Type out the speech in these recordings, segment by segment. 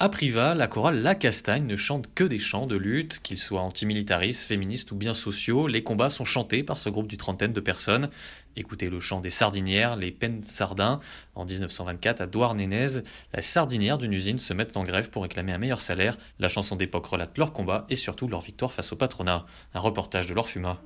À Privas, la chorale La Castagne ne chante que des chants de lutte, qu'ils soient antimilitaristes, féministes ou bien sociaux. Les combats sont chantés par ce groupe d'une trentaine de personnes. Écoutez le chant des sardinières, les Penn Sardin. En 1924, à Douarnenez, la sardinière d'une usine se mettent en grève pour réclamer un meilleur salaire. La chanson d'époque relate leur combat et surtout leur victoire face au patronat. Un reportage de Laure Fuma.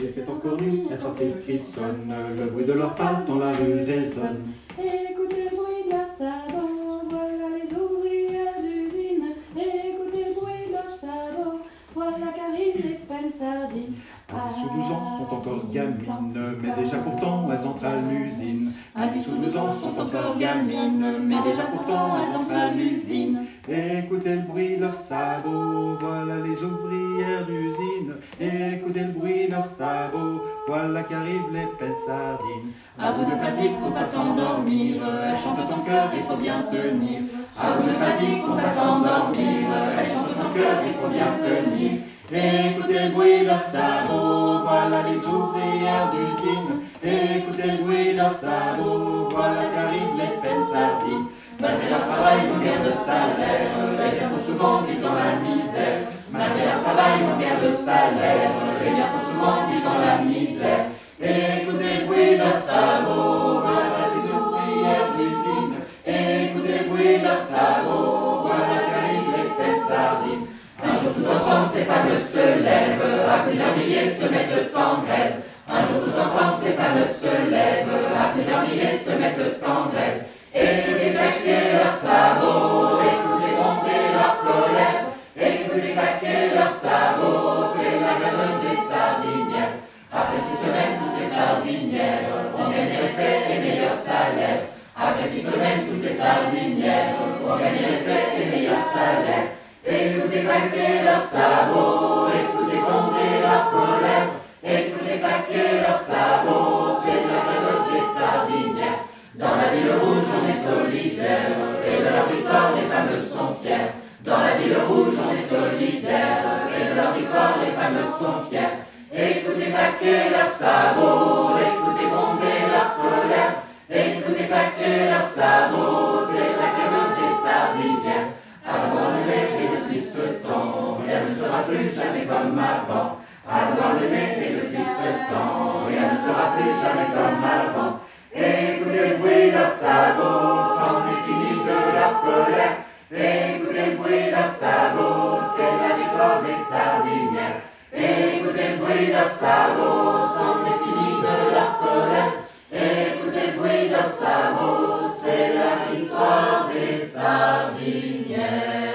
Les fêtes encore nues, la sortie frissonne, le bruit de leurs pas dans la rue résonne. À 10 ou 12 ans sont encore gamines, mais déjà pourtant elles entrent à l'usine. À 10 ou 12 ans sont encore gamines, mais déjà pourtant elles entrent à l'usine. Écoutez le bruit de leurs sabots, voilà les ouvrières d'usine. Écoutez le bruit de leurs sabots, voilà qu'arrivent les Penn Sardin. À bout de fatigue pour pas s'endormir, elles chantent en chœur, il faut bien tenir. À bout de fatigue pour pas s'endormir, elles chantent en chœur, il faut bien tenir. Écoutez le bruit de leurs sabots, voilà les ouvrières d'usine. Écoutez le bruit de leurs sabots, voilà qu'arrivent les Penn Sardin. Malgré leur travail, nos guerres de salaire, les gars trop souvent vivent dans la misère. Malgré leur travail, nos guerres de salaire, les gars trop souvent vivent dans la misère. Écoutez le bruit de leurs sabots, voilà les ouvrières d'usine. Écoutez le bruit de leurs sabots, voilà qu'arrivent les Penn Sardin. Un jour tout ensemble ces femmes se lèvent, à plusieurs milliers se mettent en grève. Un jour tout ensemble ces femmes se lèvent, à plusieurs milliers se mettent en grève. Écoutez claquer leurs sabots, écoutez gronder leur colère. Écoutez claquer leurs sabots, c'est la grève des sardinières. Après 6 semaines, toutes les sardinières feront gagner respect et meilleur salaire. Après 6 semaines, toutes les sardinières feront gagner respect et meilleur salaire. Écoutez claquer leurs sabots, écoutez gronder leur colère. Écoutez claquer leurs sabots, c'est la grève des sardinières. Dans la ville rouge, on est solidaire, et de leur victoire, les femmes sont fières. Dans la ville rouge, on est solidaire, et de leur victoire, les femmes sont fières. Écoutez claquer leurs sabots, écoutez gronder leur colère. Écoutez claquer leurs sabots, c'est la grève des sardinières. Plus jamais comme avant, à Douarnenez et depuis ce temps, rien ne sera plus jamais comme avant. Écoutez le bruit de leurs sabots, c'en est fini de leur colère. Écoutez le bruit de leurs sabots, c'est la victoire des sardinières. Écoutez le bruit de leurs sabots, c'en est fini de leur colère. Écoutez le bruit de leurs sabots, c'est la victoire des sardinières.